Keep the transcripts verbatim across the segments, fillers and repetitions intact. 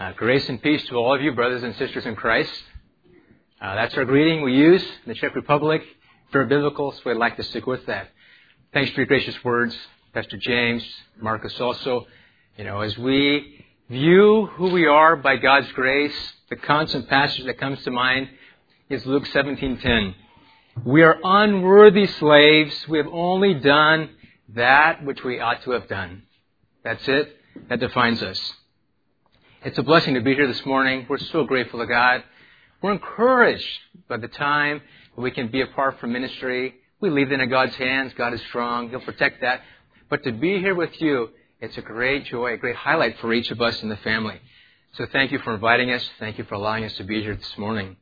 Uh, grace and peace to all of you, brothers and sisters in Christ. Uh, that's our greeting we use in the Czech Republic. Very biblical, so we'd like to stick with that. Thanks for your gracious words, Pastor James, Marcus also. You know, as we view who we are by God's grace, the constant passage that comes to mind is Luke seventeen ten. We are unworthy slaves. We have only done that which we ought to have done. That's it. That defines us. It's a blessing to be here this morning. We're so grateful to God. We're encouraged by the time that we can be apart from ministry. We leave it in God's hands. God is strong. He'll protect that. But to be here with you, it's a great joy, a great highlight for each of us in the family. So thank you for inviting us. Thank you for allowing us to be here this morning.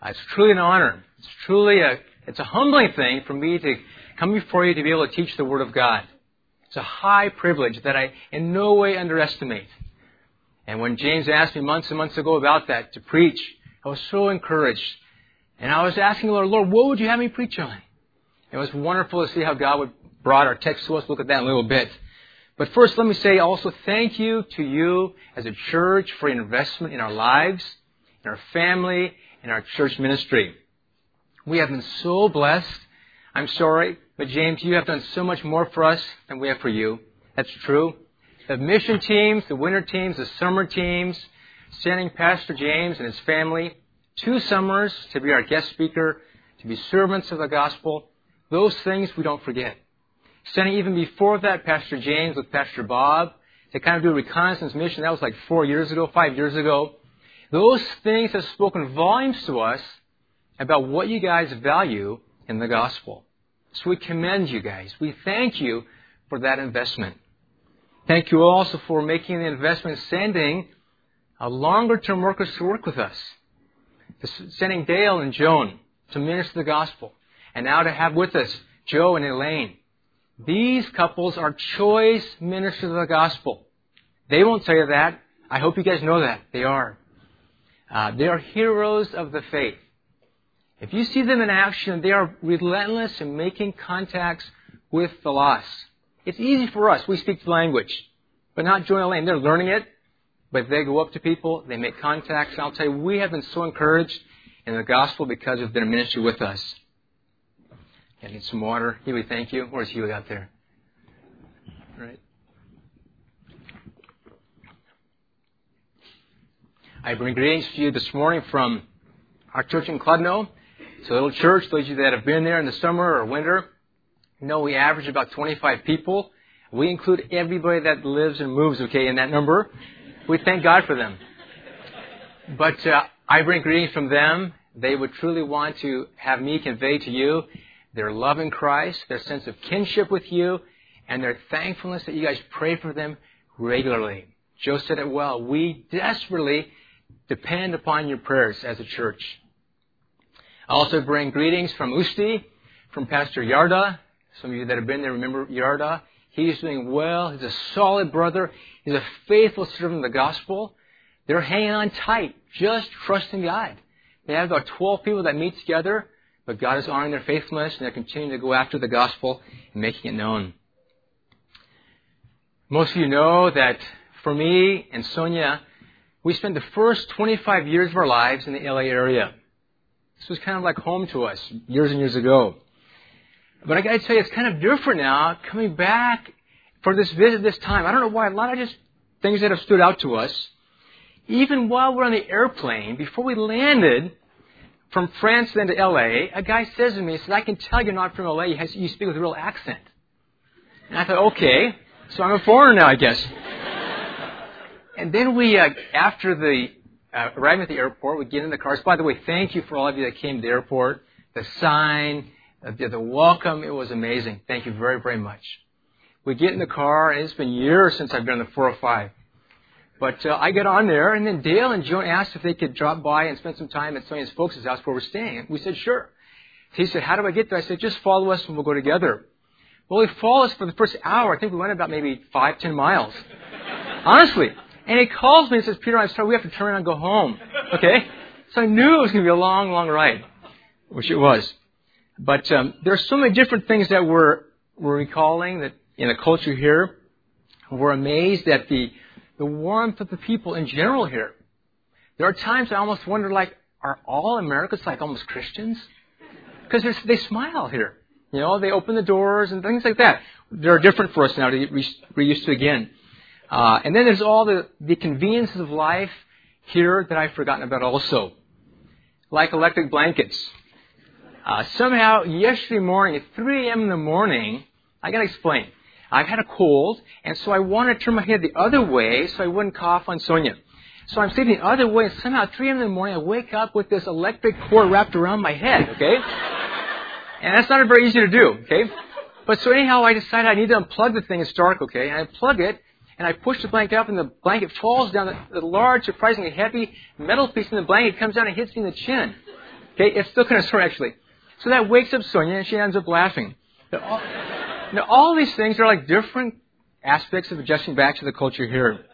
Uh, it's truly an honor. It's truly a, it's a humbling thing for me to come before you to be able to teach the Word of God. It's a high privilege that I in no way underestimate. And when James asked me months and months ago about that, to preach, I was so encouraged. And I was asking the Lord, Lord, what would you have me preach on? It was wonderful to see how God would brought our text to us. Look at that in a little bit. But first, let me say also thank you to you as a church for your investment in our lives, in our family, in our church ministry. We have been so blessed. I'm sorry, but James, you have done so much more for us than we have for you. That's true. The mission teams, the winter teams, the summer teams, sending Pastor James and his family two summers to be our guest speaker, to be servants of the gospel. Those things we don't forget. Sending even before that Pastor James with Pastor Bob to kind of do a reconnaissance mission. That was like four years ago, five years ago. Those things have spoken volumes to us about what you guys value in the gospel. So we commend you guys. We thank you for that investment. Thank you also for making the investment, sending a longer-term workers to work with us, sending Dale and Joan to minister the gospel, and now to have with us Joe and Elaine. These couples are choice ministers of the gospel. They won't tell you that. I hope you guys know that. They are. Uh, they are heroes of the faith. If you see them in action, they are relentless in making contacts with the lost. It's easy for us. We speak the language, but not Joy and Elaine. They're learning it, but they go up to people. They make contacts. And I'll tell you, we have been so encouraged in the gospel because of their ministry with us. I need some water. Huey, thank you. Where's Huey out there? Right. I bring greetings to you this morning from our church in Kladno. It's a little church. Those of you that have been there in the summer or winter, you know, we average about twenty-five people. We include everybody that lives and moves, okay, in that number. We thank God for them. But uh, I bring greetings from them. They would truly want to have me convey to you their love in Christ, their sense of kinship with you, and their thankfulness that you guys pray for them regularly. Joe said it well. We desperately depend upon your prayers as a church. I also bring greetings from Usti, from Pastor Yarda. Some of you that have been there remember Yarda. He's doing well. He's a solid brother. He's a faithful servant of the gospel. They're hanging on tight, just trusting God. They have about twelve people that meet together, but God is honoring their faithfulness, and they're continuing to go after the gospel and making it known. Most of you know that for me and Sonia, we spent the first twenty-five years of our lives in the L A area. This was kind of like home to us years and years ago. But I got to tell you, it's kind of different now coming back for this visit this time. I don't know why. A lot of just things that have stood out to us. Even while we're on the airplane, before we landed from France then to L A, a guy says to me, he says, I can tell you're not from L A. You speak with a real accent. And I thought, okay, so I'm a foreigner now, I guess. And then we, uh, after the uh, arriving at the airport, we get in the cars. By the way, thank you for all of you that came to the airport. The sign, the welcome, it was amazing. Thank you very, very much. We get in the car, and it's been years since I've been on the four oh five. But uh, I get on there, and then Dale and Joan asked if they could drop by and spend some time at Sonia's folks' house where we're staying. We said, sure. He said, how do I get there? I said, just follow us, and we'll go together. Well, he followed us for the first hour. I think we went about maybe five, ten miles. Honestly. And he calls me and says, Peter, I'm sorry, we have to turn around and go home. Okay? So I knew it was going to be a long, long ride, which it was. But um, there are so many different things that we're, we're recalling that in the culture here. We're amazed at the the warmth of the people in general here. There are times I almost wonder, like, are all Americans like almost Christians? Because they smile here. You know, they open the doors and things like that. They're different for us now to get re- used to again. Uh, and then there's all the, the conveniences of life here that I've forgotten about also. Like electric blankets. Uh, somehow, yesterday morning at three a.m. in the morning, I got to explain. I've had a cold, and so I wanted to turn my head the other way so I wouldn't cough on Sonia. So I'm sitting the other way, and somehow at three a.m. in the morning, I wake up with this electric cord wrapped around my head, okay? And that's not very easy to do, okay? But so anyhow, I decided I need to unplug the thing. It's dark, okay? And I unplug it, and I push the blanket up, and the blanket falls down. The, the large, surprisingly heavy metal piece in the blanket comes down and hits me in the chin. Okay? It's still kind of sore, actually. So that wakes up Sonia, and she ends up laughing. All, now, all these things are like different aspects of adjusting back to the culture here.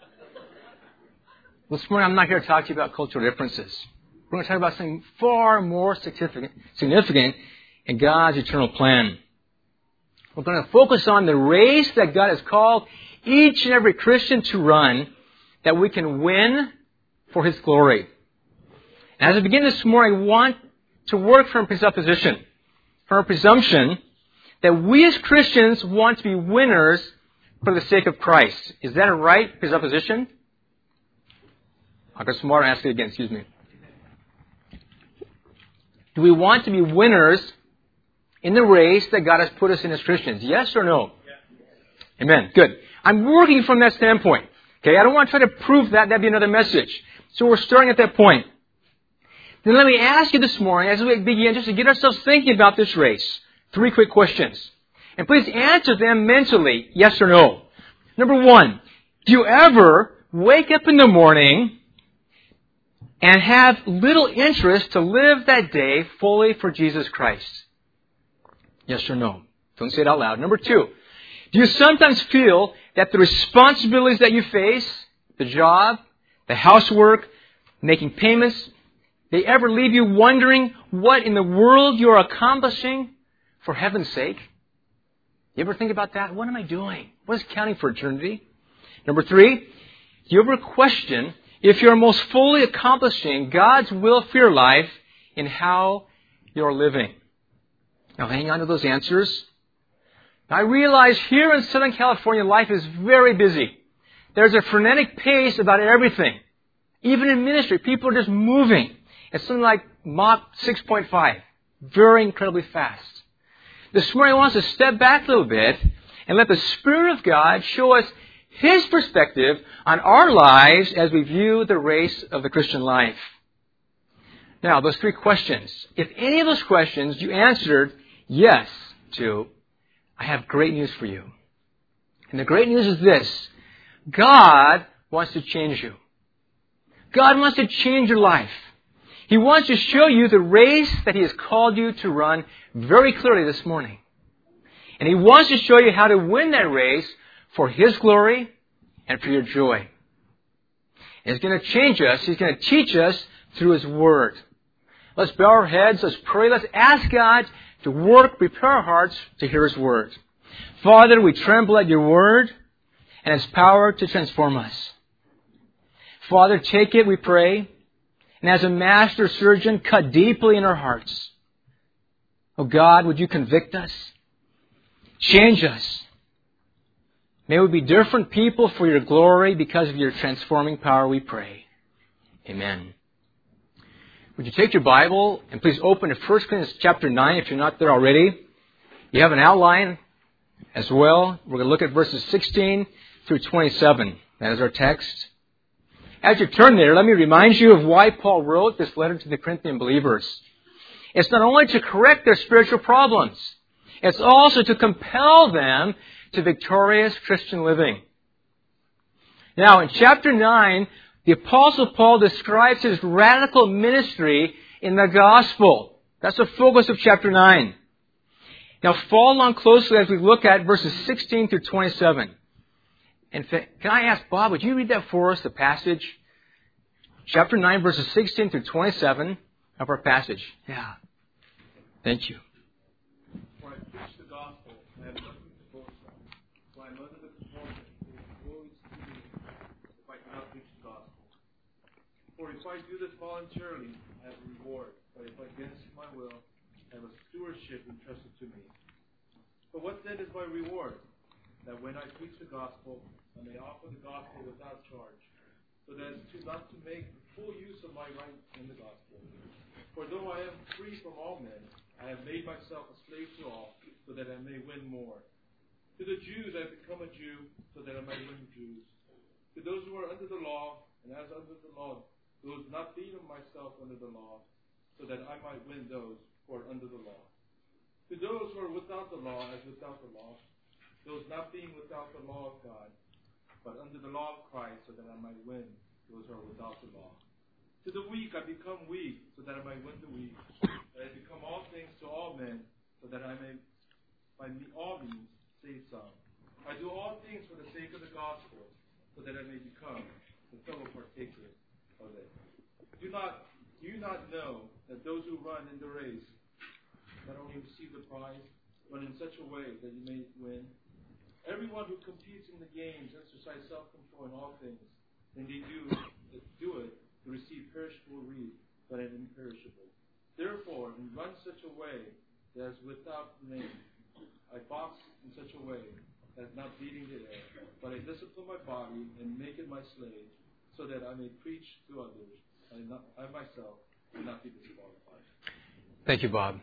This morning, I'm not here to talk to you about cultural differences. We're going to talk about something far more significant, significant in God's eternal plan. We're going to focus on the race that God has called each and every Christian to run, that we can win for His glory. And as I begin this morning, I want to work from presupposition, from a presumption that we as Christians want to be winners for the sake of Christ. Is that a right presupposition? I'll go smart and ask it again, excuse me. Do we want to be winners in the race that God has put us in as Christians? Yes or no? Yeah. Amen. Good. I'm working from that standpoint. Okay, I don't want to try to prove that. That'd be another message. So we're starting at that point. Then let me ask you this morning, as we begin, just to get ourselves thinking about this race, three quick questions. And please answer them mentally, yes or no. Number one, do you ever wake up in the morning and have little interest to live that day fully for Jesus Christ? Yes or no? Don't say it out loud. Number two, do you sometimes feel that the responsibilities that you face, the job, the housework, making payments, they ever leave you wondering what in the world you're accomplishing for heaven's sake? You ever think about that? What am I doing? What is counting for eternity? Number three, do you ever question if you're most fully accomplishing God's will for your life in how you're living? Now hang on to those answers. I realize here in Southern California, life is very busy. There's a frenetic pace about everything. Even in ministry, people are just moving. It's something like Mach six point five. Very incredibly fast. This morning I want us to step back a little bit and let the Spirit of God show us His perspective on our lives as we view the race of the Christian life. Now, those three questions. If any of those questions you answered yes to, I have great news for you. And the great news is this. God wants to change you. God wants to change your life. He wants to show you the race that He has called you to run very clearly this morning. And He wants to show you how to win that race for His glory and for your joy. And He's going to change us. He's going to teach us through His Word. Let's bow our heads. Let's pray. Let's ask God to work, prepare our hearts to hear His Word. Father, we tremble at Your Word and its power to transform us. Father, take it, we pray. And as a master surgeon, cut deeply in our hearts. Oh God, would You convict us? Change us. May we be different people for Your glory because of Your transforming power, we pray. Amen. Would you take your Bible and please open to First Corinthians chapter nine if you're not there already. You have an outline as well. We're going to look at verses sixteen through twenty-seven. That is our text. As you turn there, let me remind you of why Paul wrote this letter to the Corinthian believers. It's not only to correct their spiritual problems, it's also to compel them to victorious Christian living. Now, in chapter nine, the Apostle Paul describes his radical ministry in the gospel. That's the focus of chapter nine. Now, follow along closely as we look at verses sixteen through twenty-seven. In fact, can I ask, Bob, would you read that for us, the passage? Chapter nine, verses sixteen through twenty-seven of our passage. Yeah. Thank you. For I preach the gospel, I have nothing to boast of. For I know that the performance is glory to me. If I For if I do this voluntarily, I have a reward. But if against my will, I have a stewardship entrusted to me. But what then is my reward? That when I preach the gospel, I may offer the gospel without charge, so that to not to make full use of my right in the gospel. For though I am free from all men, I have made myself a slave to all, so that I may win more. To the Jews I have become a Jew, so that I may win Jews. To those who are under the law, and as under the law, those not being of myself under the law, so that I might win those who are under the law. To those who are without the law, as without the law, those not being without the law of God, but under the law of Christ, so that I might win those who are without the law. To the weak I become weak, so that I might win the weak. And I become all things to all men, so that I may, by all means, save some. I do all things for the sake of the gospel, so that I may become the fellow partaker of it. Do not, do you not know that those who run in the race not only receive the prize, but in such a way that you may win? Everyone who competes in the games exercises self-control in all things, and they do, do it to receive perishable wreath, but an imperishable. Therefore, and run such a way that is without blame. I box in such a way that is not beating the air, but I discipline my body and make it my slave, so that I may preach to others, and not, I myself will not be disqualified. Thank you, Bob.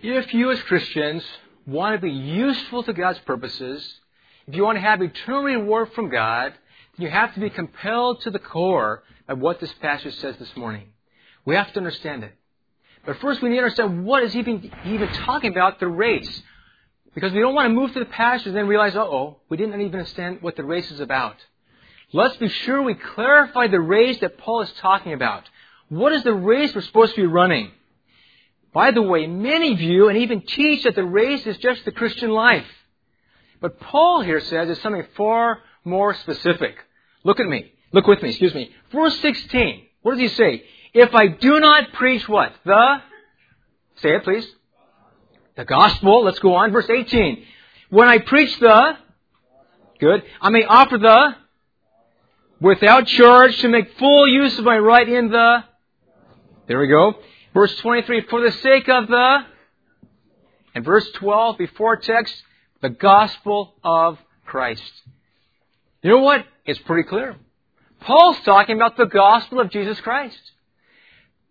If you as Christians want to be useful to God's purposes, if you want to have eternal reward from God, then you have to be compelled to the core of what this passage says this morning. We have to understand it. But first we need to understand what is he even, he even talking about, the race. Because we don't want to move through the passage and then realize, uh-oh, we didn't even understand what the race is about. Let's be sure we clarify the race that Paul is talking about. What is the race we're supposed to be running? By the way, many view and even teach that the race is just the Christian life. But Paul here says it's something far more specific. Look at me. Look with me, excuse me. Verse sixteen, what does he say? If I do not preach what? The, say it please. The gospel. Let's go on. Verse eighteen. When I preach the, good, I may offer the, without charge, to make full use of my right in the, there we go. Verse twenty-three, for the sake of the, and verse twelve, before text, the gospel of Christ. You know what? It's pretty clear. Paul's talking about the gospel of Jesus Christ.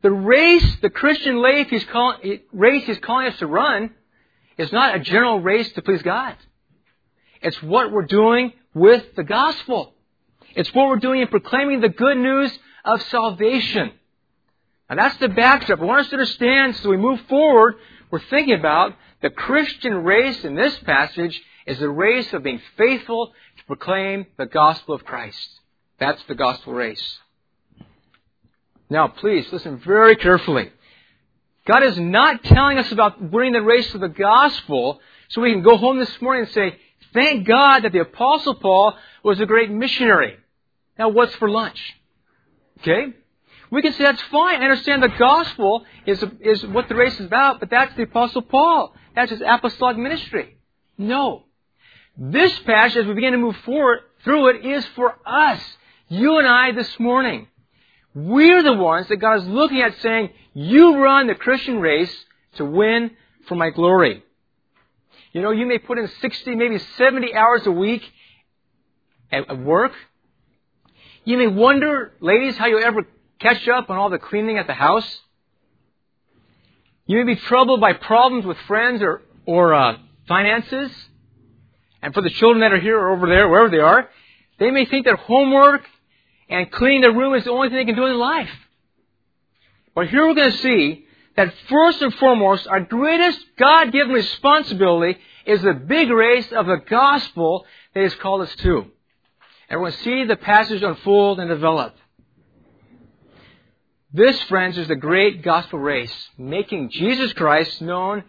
The race, the Christian life he's call, race he's calling us to run is not a general race to please God. It's what we're doing with the gospel. It's what we're doing in proclaiming the good news of salvation. And that's the backdrop. I want us to understand, so we move forward, we're thinking about the Christian race in this passage is the race of being faithful to proclaim the gospel of Christ. That's the gospel race. Now, please listen very carefully. God is not telling us about winning the race of the gospel so we can go home this morning and say, thank God that the Apostle Paul was a great missionary. Now, what's for lunch? Okay? We can say that's fine. I understand the gospel is is what the race is about, but that's the Apostle Paul. That's his apostolic ministry. No. This passage, as we begin to move forward through it, is for us, you and I this morning. We're the ones that God is looking at saying, you run the Christian race to win for my glory. You know, you may put in sixty, maybe seventy hours a week at work. You may wonder, ladies, how you ever catch up on all the cleaning at the house. You may be troubled by problems with friends or, or uh, finances. And for the children that are here or over there, wherever they are, they may think that homework and cleaning their room is the only thing they can do in their life. But here we're going to see that first and foremost, our greatest God-given responsibility is the big race of the gospel that He's called us to. And we're going to see the passage unfold and develop. This, friends, is the great gospel race, making Jesus Christ known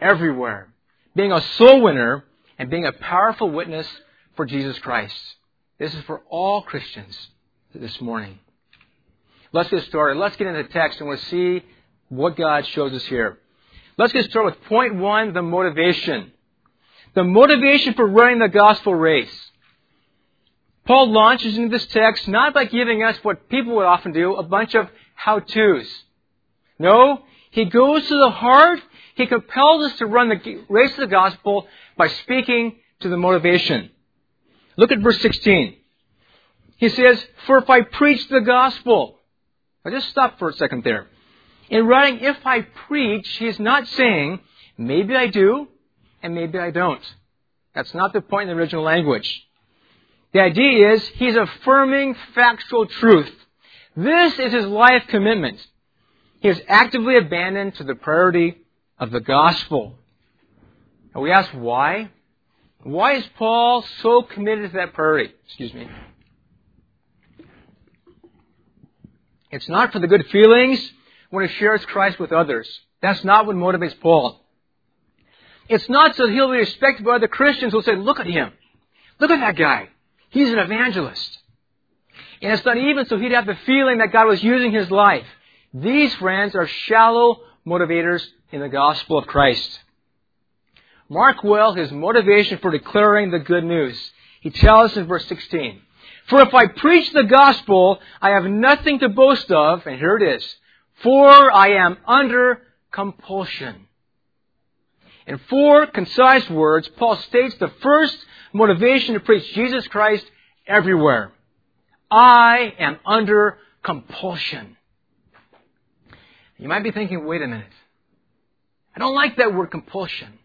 everywhere, being a soul winner and being a powerful witness for Jesus Christ. This is for all Christians this morning. Let's get started. Let's get into the text and we'll see what God shows us here. Let's get started with point one, the motivation. The motivation for running the gospel race. Paul launches into this text not by giving us what people would often do, a bunch of how-tos. No, he goes to the heart. He compels us to run the race of the gospel by speaking to the motivation. Look at verse sixteen. He says, "For if I preach the gospel..." I'll just stop for a second there. In writing, "if I preach," he's not saying, maybe I do and maybe I don't. That's not the point in the original language. The idea is he's affirming factual truth. This is his life commitment. He is actively abandoned to the priority of the gospel. And we ask why? Why is Paul so committed to that priority? Excuse me. It's not for the good feelings when he shares Christ with others. That's not what motivates Paul. It's not so he'll be respected by other Christians who'll say, "Look at him. Look at that guy. He's an evangelist." And it's not even so he'd have the feeling that God was using his life. These, friends, are shallow motivators in the gospel of Christ. Mark well his motivation for declaring the good news. He tells us in verse sixteen, "For if I preach the gospel, I have nothing to boast of," and here it is, "for I am under compulsion." In four concise words, Paul states the first motivation to preach Jesus Christ everywhere. I am under compulsion. You might be thinking, wait a minute. I don't like that word compulsion.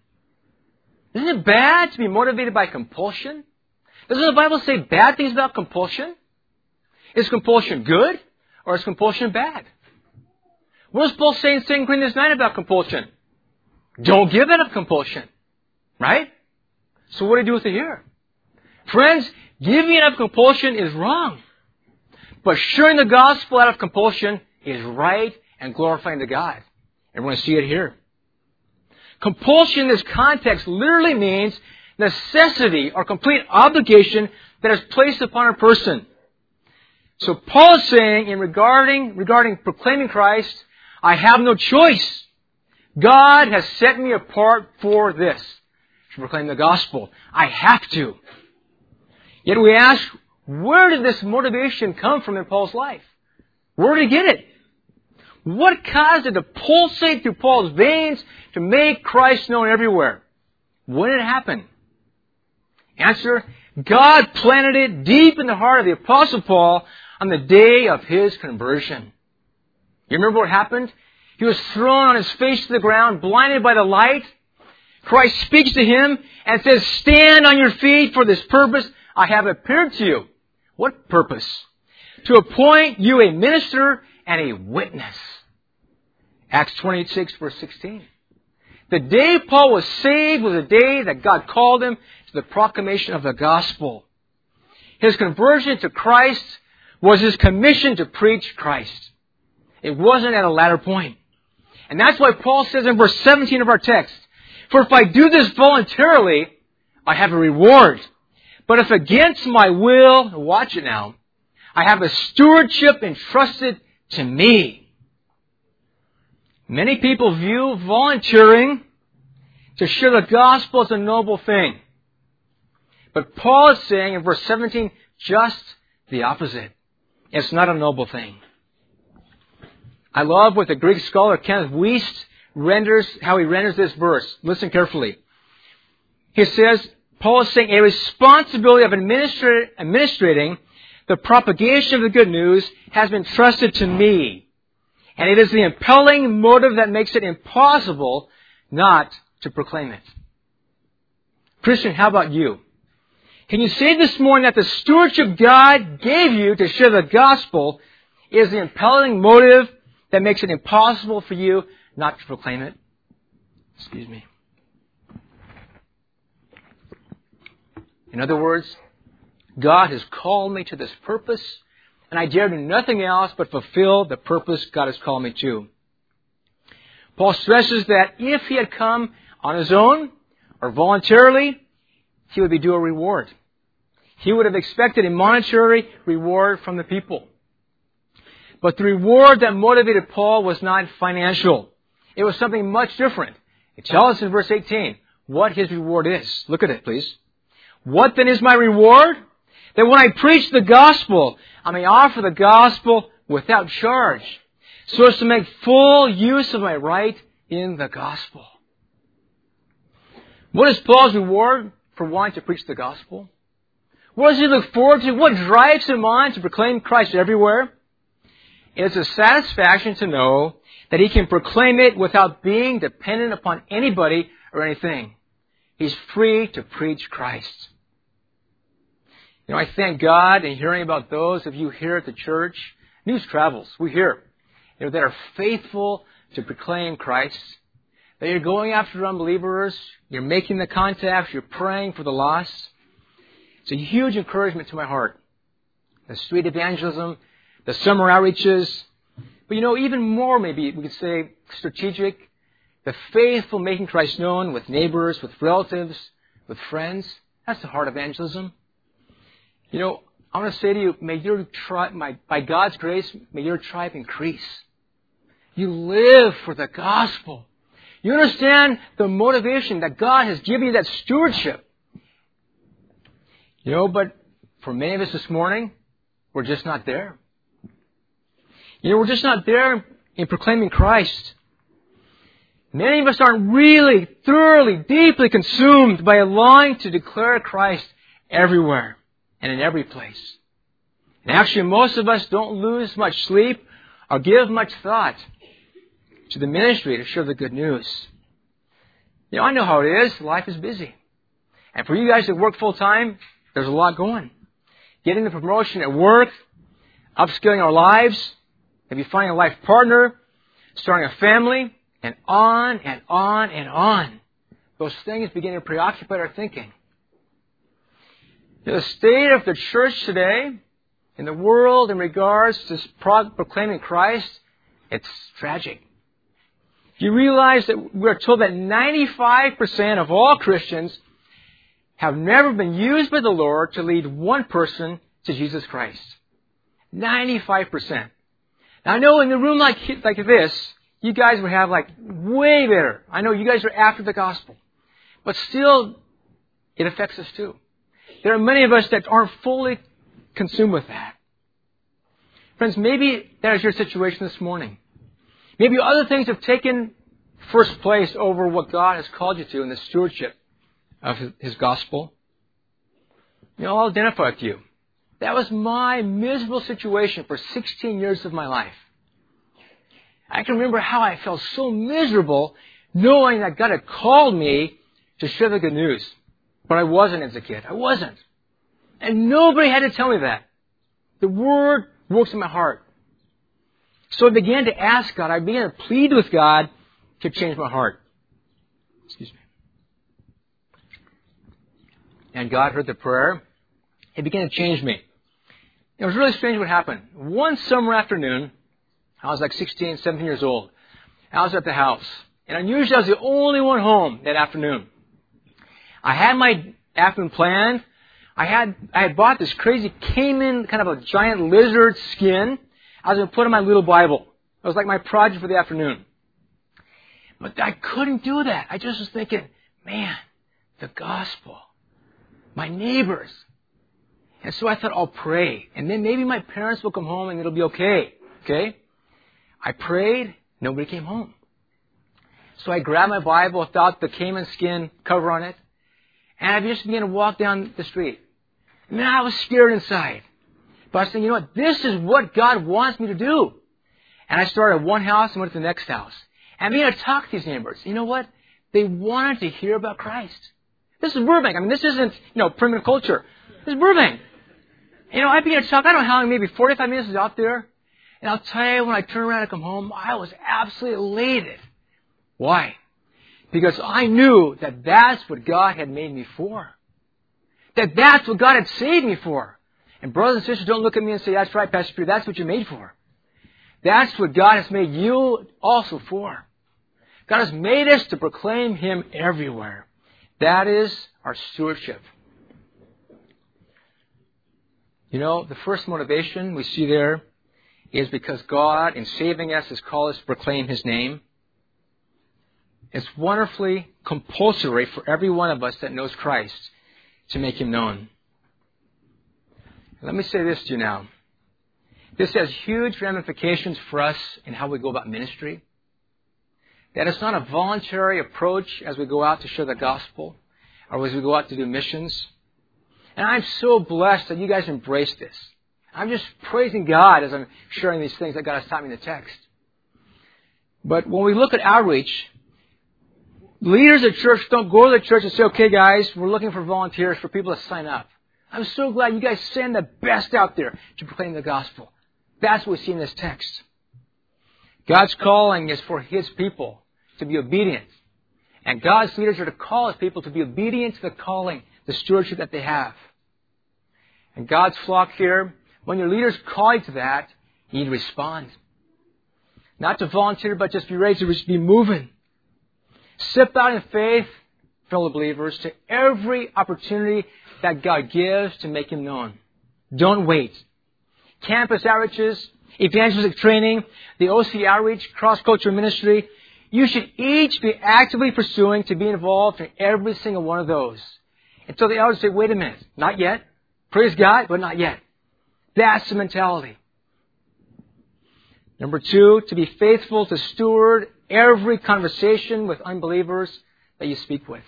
Isn't it bad to be motivated by compulsion? Doesn't the Bible say bad things about compulsion? Is compulsion good or is compulsion bad? What does Paul say in Second Corinthians nine about compulsion? Don't give in to compulsion, right? So what do you do with it here? Friends, giving in of compulsion is wrong. But sharing the gospel out of compulsion is right and glorifying to God. And we're going to see it here. Compulsion in this context literally means necessity or complete obligation that is placed upon a person. So Paul is saying in regarding, regarding proclaiming Christ, I have no choice. God has set me apart for this, to proclaim the gospel. I have to. Yet we ask, where did this motivation come from in Paul's life? Where did he get it? What caused it to pulsate through Paul's veins to make Christ known everywhere? When did it happen? Answer, God planted it deep in the heart of the Apostle Paul on the day of his conversion. You remember what happened? He was thrown on his face to the ground, blinded by the light. Christ speaks to him and says, "Stand on your feet, for this purpose I have appeared to you." What purpose? "To appoint you a minister and a witness." Acts twenty-six, verse sixteen. The day Paul was saved was the day that God called him to the proclamation of the gospel. His conversion to Christ was his commission to preach Christ. It wasn't at a latter point. And that's why Paul says in verse seventeen of our text, "For if I do this voluntarily, I have a reward. But if against my will," watch it now, "I have a stewardship entrusted to me." Many people view volunteering to share the gospel as a noble thing. But Paul is saying in verse seventeen, just the opposite. It's not a noble thing. I love what the Greek scholar Kenneth Wiest renders, how he renders this verse. Listen carefully. He says, Paul is saying a responsibility of administrat- administrating the propagation of the good news has been trusted to me. And it is the impelling motive that makes it impossible not to proclaim it. Christian, how about you? Can you say this morning that the stewardship God gave you to share the gospel is the impelling motive that makes it impossible for you not to proclaim it? Excuse me. In other words, God has called me to this purpose, and I dare do nothing else but fulfill the purpose God has called me to. Paul stresses that if he had come on his own or voluntarily, he would be due a reward. He would have expected a monetary reward from the people. But the reward that motivated Paul was not financial. It was something much different. It tells us in verse eighteen what his reward is. Look at it, please. "What then is my reward? That when I preach the gospel, I may offer the gospel without charge, so as to make full use of my right in the gospel. What is Paul's reward for wanting to preach the gospel? What does he look forward to? What drives him on to proclaim Christ everywhere? It's a satisfaction to know that he can proclaim it without being dependent upon anybody or anything. He's free to preach Christ. You know, I thank God in hearing about those of you here at the church. News travels. We hear, you know, that are faithful to proclaim Christ. That you're going after unbelievers. You're making the contacts. You're praying for the lost. It's a huge encouragement to my heart. The street evangelism, the summer outreaches. But you know, even more maybe we could say strategic. The faithful making Christ known with neighbors, with relatives, with friends. That's the heart of evangelism. You know, I want to say to you, may your tribe, my, by God's grace, may your tribe increase. You live for the gospel. You understand the motivation that God has given you, that stewardship. You know, but for many of us this morning, we're just not there. You know, we're just not there in proclaiming Christ. Many of us aren't really, thoroughly, deeply consumed by a longing to declare Christ everywhere. And in every place. And actually, most of us don't lose much sleep or give much thought to the ministry to share the good news. You know, I know how it is. Life is busy. And for you guys that work full time, there's a lot going. Getting the promotion at work, upskilling our lives, maybe finding a life partner, starting a family, and on and on and on. Those things begin to preoccupy our thinking. The state of the church today, in the world, in regards to proclaiming Christ, it's tragic. You realize that we're told that ninety-five percent of all Christians have never been used by the Lord to lead one person to Jesus Christ. ninety-five percent. Now, I know in a room like, like this, you guys would have like way better. I know you guys are after the gospel. But still, it affects us too. There are many of us that aren't fully consumed with that. Friends, maybe that is your situation this morning. Maybe other things have taken first place over what God has called you to in the stewardship of His gospel. You know, I'll identify with you. That was my miserable situation for sixteen years of my life. I can remember how I felt so miserable knowing that God had called me to share the good news. But I wasn't as a kid. I wasn't. And nobody had to tell me that. The Word works in my heart. So I began to ask God. I began to plead with God to change my heart. Excuse me. And God heard the prayer. He began to change me. It was really strange what happened. One summer afternoon, I was like sixteen, seventeen years old. I was at the house. And unusually, I was the only one home that afternoon. I had my afternoon planned. I had I had bought this crazy caiman, kind of a giant lizard skin. I was going to put in my little Bible. It was like my project for the afternoon. But I couldn't do that. I just was thinking, man, the gospel, my neighbors. And so I thought, I'll pray. And then maybe my parents will come home and it'll be okay. Okay? I prayed. Nobody came home. So I grabbed my Bible without the caiman skin cover on it. And I just began to walk down the street. And I was scared inside. But I was thinking, you know what? This is what God wants me to do. And I started at one house and went to the next house. And I began to talk to these neighbors. You know what? They wanted to hear about Christ. This is Burbank. I mean, this isn't, you know, primitive culture. This is Burbank. You know, I began to talk. I don't know how long, maybe forty-five minutes was out there. And I'll tell you, when I turned around and come home, I was absolutely elated. Why? Because I knew that that's what God had made me for. That that's what God had saved me for. And brothers and sisters, don't look at me and say, that's right, Pastor Peter, that's what you're made for. That's what God has made you also for. God has made us to proclaim Him everywhere. That is our stewardship. You know, the first motivation we see there is because God, in saving us, has called us to proclaim His name. It's wonderfully compulsory for every one of us that knows Christ to make Him known. Let me say this to you now. This has huge ramifications for us in how we go about ministry. That it's not a voluntary approach as we go out to share the gospel or as we go out to do missions. And I'm so blessed that you guys embrace this. I'm just praising God as I'm sharing these things that God has taught me in the text. But when we look at outreach, leaders of church don't go to the church and say, okay, guys, we're looking for volunteers, for people to sign up. I'm so glad you guys send the best out there to proclaim the gospel. That's what we see in this text. God's calling is for His people to be obedient. And God's leaders are to call His people to be obedient to the calling, the stewardship that they have. And God's flock here, when your leaders call you to that, you need to respond. Not to volunteer, but just be ready to be moving. Step out in faith, fellow believers, to every opportunity that God gives to make Him known. Don't wait. Campus outreaches, evangelistic training, the O C outreach, cross-cultural ministry. You should each be actively pursuing to be involved in every single one of those. Until the elders say, wait a minute, not yet. Praise God, but not yet. That's the mentality. Number two, to be faithful to steward every conversation with unbelievers that you speak with.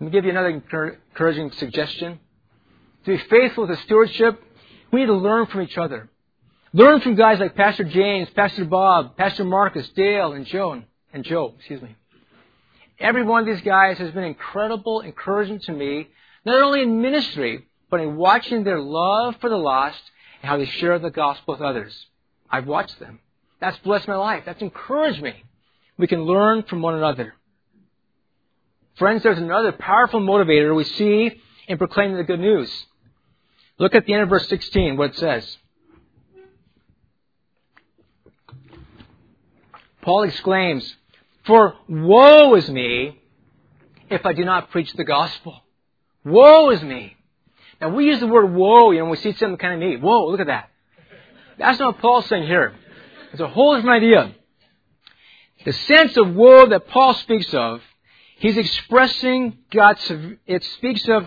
Let me give you another encouraging suggestion. To be faithful to stewardship, we need to learn from each other. Learn from guys like Pastor James, Pastor Bob, Pastor Marcus, Dale, and Joan, and Joe, excuse me. Every one of these guys has been incredible encouragement to me, not only in ministry, but in watching their love for the lost and how they share the gospel with others. I've watched them. That's blessed my life. That's encouraged me. We can learn from one another. Friends, there's another powerful motivator we see in proclaiming the good news. Look at the end of verse sixteen, what it says. Paul exclaims, "For woe is me if I do not preach the gospel." Woe is me. Now, we use the word woe, you know, when we see something kind of neat. Whoa, look at that. That's not what Paul's saying here. It's a whole different idea. The sense of woe that Paul speaks of, he's expressing God's, it speaks of,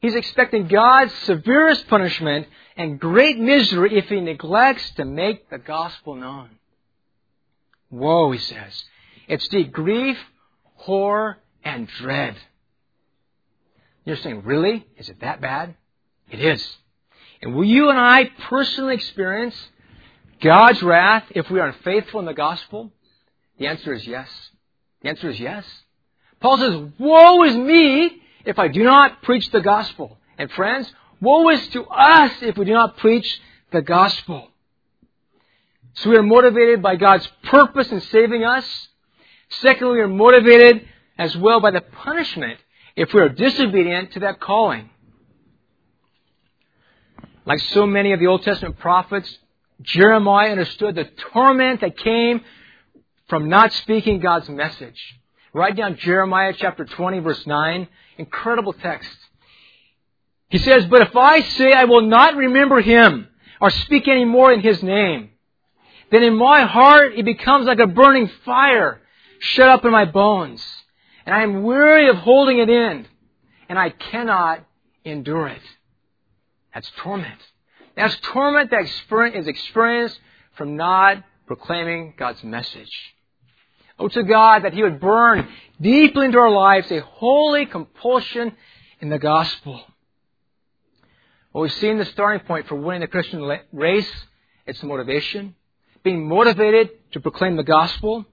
he's expecting God's severest punishment and great misery if he neglects to make the gospel known. Woe, he says. It's the grief, horror, and dread. You're saying, really? Is it that bad? It is. And will you and I personally experience God's wrath if we are unfaithful in the gospel? The answer is yes. The answer is yes. Paul says, woe is me if I do not preach the gospel. And friends, woe is to us if we do not preach the gospel. So we are motivated by God's purpose in saving us. Secondly, we are motivated as well by the punishment if we are disobedient to that calling. Like so many of the Old Testament prophets, Jeremiah understood the torment that came from not speaking God's message. Write down Jeremiah chapter twenty, verse nine. Incredible text. He says, "But if I say I will not remember Him or speak any more in His name, then in my heart it becomes like a burning fire shut up in my bones. And I am weary of holding it in, and I cannot endure it." That's torment. That's torment that is experienced from not proclaiming God's message. Oh, to God that He would burn deeply into our lives a holy compulsion in the gospel. What we see in the starting point for winning the Christian race, it's motivation. Being motivated to proclaim the gospel.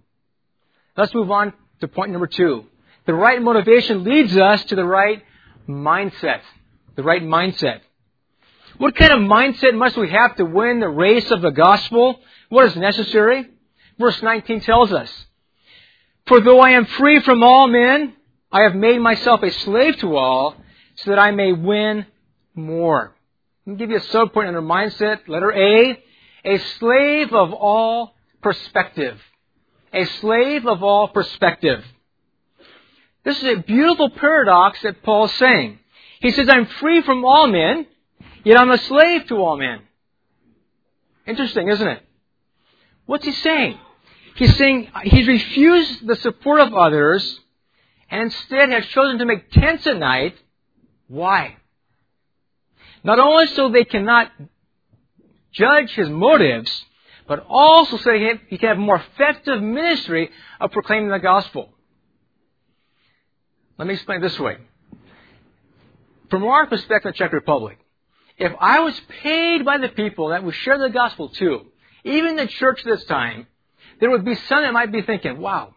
Let's move on to point number two. The right motivation leads us to the right mindset. The right mindset. What kind of mindset must we have to win the race of the gospel? What is necessary? Verse nineteen tells us, "For though I am free from all men, I have made myself a slave to all, so that I may win more." Let me give you a subpoint under mindset. Letter A, a slave of all perspective. A slave of all perspective. This is a beautiful paradox that Paul's saying. He says, I'm free from all men, yet I'm a slave to all men. Interesting, isn't it? What's he saying? He's saying he's refused the support of others and instead has chosen to make tents at night. Why? Not only so they cannot judge his motives, but also so he can have a more effective ministry of proclaiming the gospel. Let me explain it this way. From our perspective in the Czech Republic, if I was paid by the people that would share the gospel to, even the church this time, there would be some that might be thinking, wow,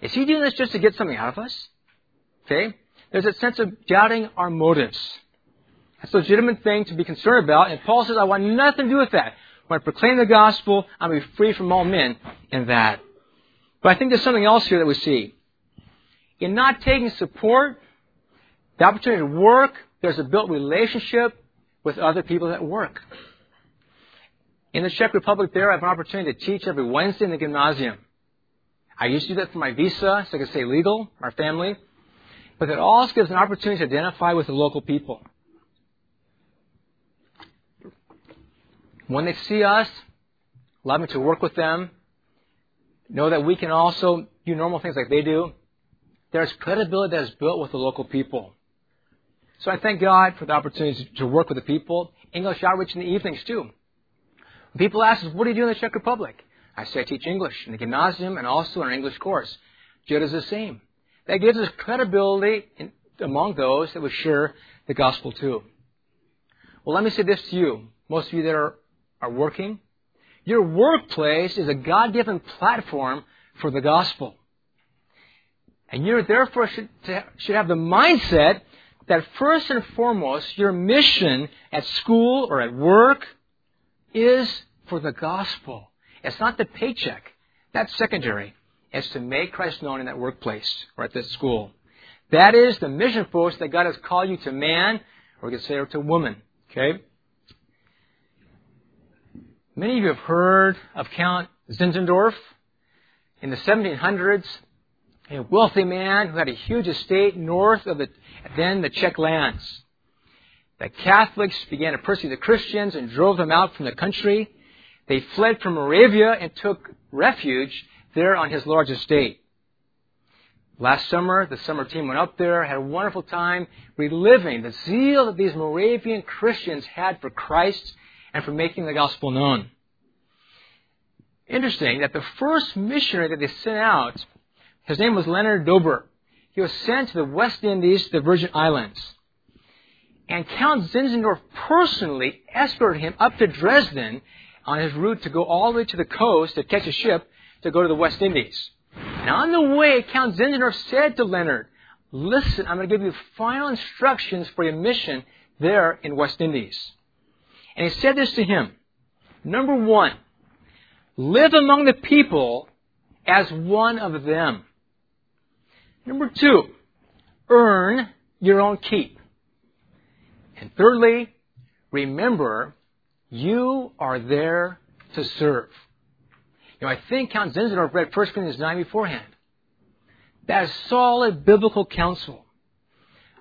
is he doing this just to get something out of us? Okay? There's a sense of doubting our motives. That's a legitimate thing to be concerned about. And Paul says, I want nothing to do with that. When I proclaim the gospel, I'll be free from all men in that. But I think there's something else here that we see. In not taking support, the opportunity to work, there's a built relationship with other people that work. In the Czech Republic there, I have an opportunity to teach every Wednesday in the gymnasium. I used to do that for my visa, so I could stay legal, our family. But it also gives an opportunity to identify with the local people. When they see us, allow me to work with them. Know that we can also do normal things like they do. There's credibility that is built with the local people. So I thank God for the opportunity to work with the people. English outreach in the evenings, too. When people ask us, what do you do in the Czech Republic? I say I teach English in the gymnasium and also in our English course. Joe does the same. That gives us credibility in, among those that would share the gospel, too. Well, let me say this to you. Most of you that are, are working, your workplace is a God-given platform for the gospel. And you therefore should, to, should have the mindset that first and foremost, your mission at school or at work is for the gospel. It's not the paycheck. That's secondary. It's to make Christ known in that workplace or at that school. That is the mission post that God has called you to man, or we could say to woman. Okay? Many of you have heard of Count Zinzendorf. In the seventeen hundreds, a wealthy man who had a huge estate north of the then the Czech lands. The Catholics began to persecute the Christians and drove them out from the country. They fled from Moravia and took refuge there on his large estate. Last summer, the summer team went up there, had a wonderful time reliving the zeal that these Moravian Christians had for Christ and for making the gospel known. Interesting that the first missionary that they sent out, his name was Leonard Dober. He was sent to the West Indies, the Virgin Islands. And Count Zinzendorf personally escorted him up to Dresden on his route to go all the way to the coast to catch a ship to go to the West Indies. And on the way, Count Zinzendorf said to Leonard, listen, I'm going to give you final instructions for your mission there in West Indies. And he said this to him. Number one, live among the people as one of them. Number two, earn your own keep. And thirdly, remember, you are there to serve. You know, I think Count Zinzendorf read First Corinthians nine beforehand. That is solid biblical counsel.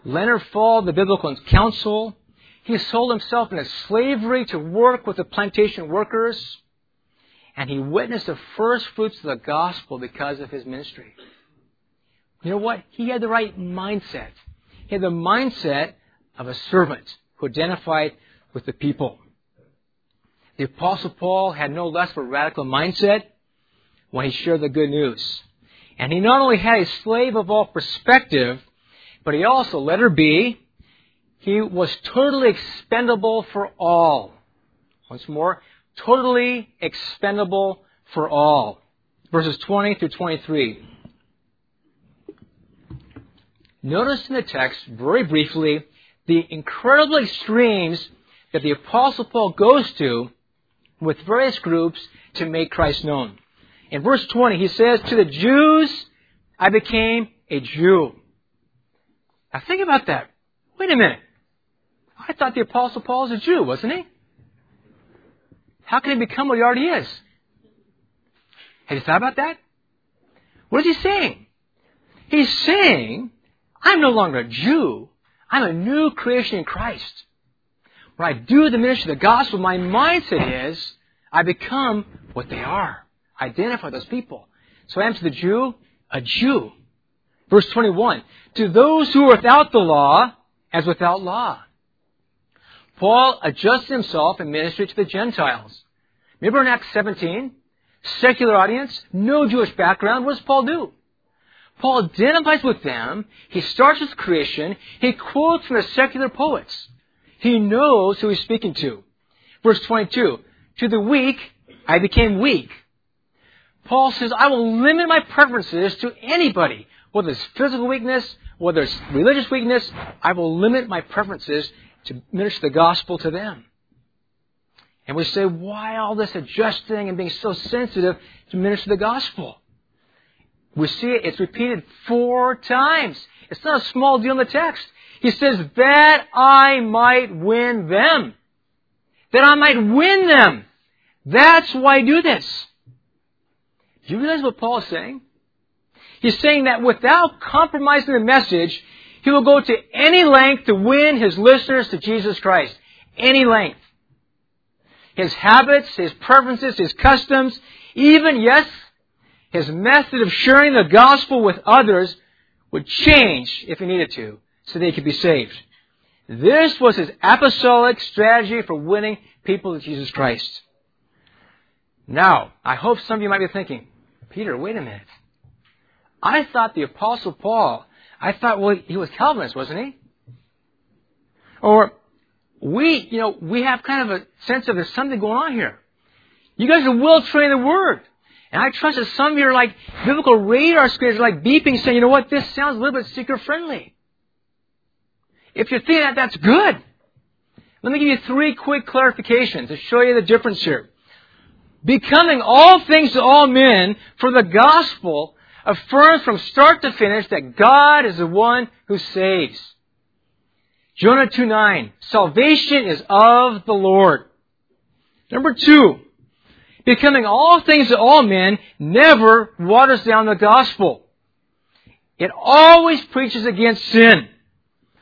Leonard followed the biblical counsel. He sold himself into slavery to work with the plantation workers. And he witnessed the first fruits of the gospel because of his ministry. You know what? He had the right mindset. He had the mindset of a servant who identified with the people. The Apostle Paul had no less of a radical mindset when he shared the good news. And he not only had a slave of all perspective, but he also, let her be, he was totally expendable for all. Once more, totally expendable for all. Verses twenty through twenty-three. Notice in the text, very briefly, the incredible extremes that the Apostle Paul goes to with various groups to make Christ known. In verse twenty, he says, to the Jews, I became a Jew. Now think about that. Wait a minute. I thought the Apostle Paul was a Jew, wasn't he? How can he become what he already is? Have you thought about that? What is he saying? He's saying, I'm no longer a Jew. I'm a new creation in Christ. When I do the ministry of the gospel, my mindset is, I become what they are. I identify those people. So I am to the Jew, a Jew. Verse twenty-one, to those who are without the law, as without law. Paul adjusts himself in ministry to the Gentiles. Remember in Acts seventeen? Secular audience, no Jewish background. What does Paul do? Paul identifies with them. He starts with creation. He quotes from the secular poets. He knows who he's speaking to. Verse twenty-two, to the weak, I became weak. Paul says, I will limit my preferences to anybody, whether it's physical weakness, whether it's religious weakness. I will limit my preferences to minister the gospel to them. And we say, why all this adjusting and being so sensitive to minister the gospel? We see it, it's repeated four times. It's not a small deal in the text. He says, that I might win them. That I might win them. That's why I do this. Do you realize what Paul is saying? He's saying that without compromising the message, he will go to any length to win his listeners to Jesus Christ. Any length. His habits, his preferences, his customs, even, yes, his method of sharing the gospel with others would change if he needed to, so they could be saved. This was his apostolic strategy for winning people to Jesus Christ. Now, I hope some of you might be thinking, Peter, wait a minute. I thought the Apostle Paul, I thought, well, he was Calvinist, wasn't he? Or, we, you know, we have kind of a sense of there's something going on here. You guys are well trained in the Word. And I trust that some of you are like biblical radar screens are like beeping, saying, you know what, this sounds a little bit seeker-friendly. If you're thinking that, that's good. Let me give you three quick clarifications to show you the difference here. Becoming all things to all men for the gospel affirms from start to finish that God is the one who saves. Jonah two nine, salvation is of the Lord. Number two, becoming all things to all men never waters down the gospel. It always preaches against sin.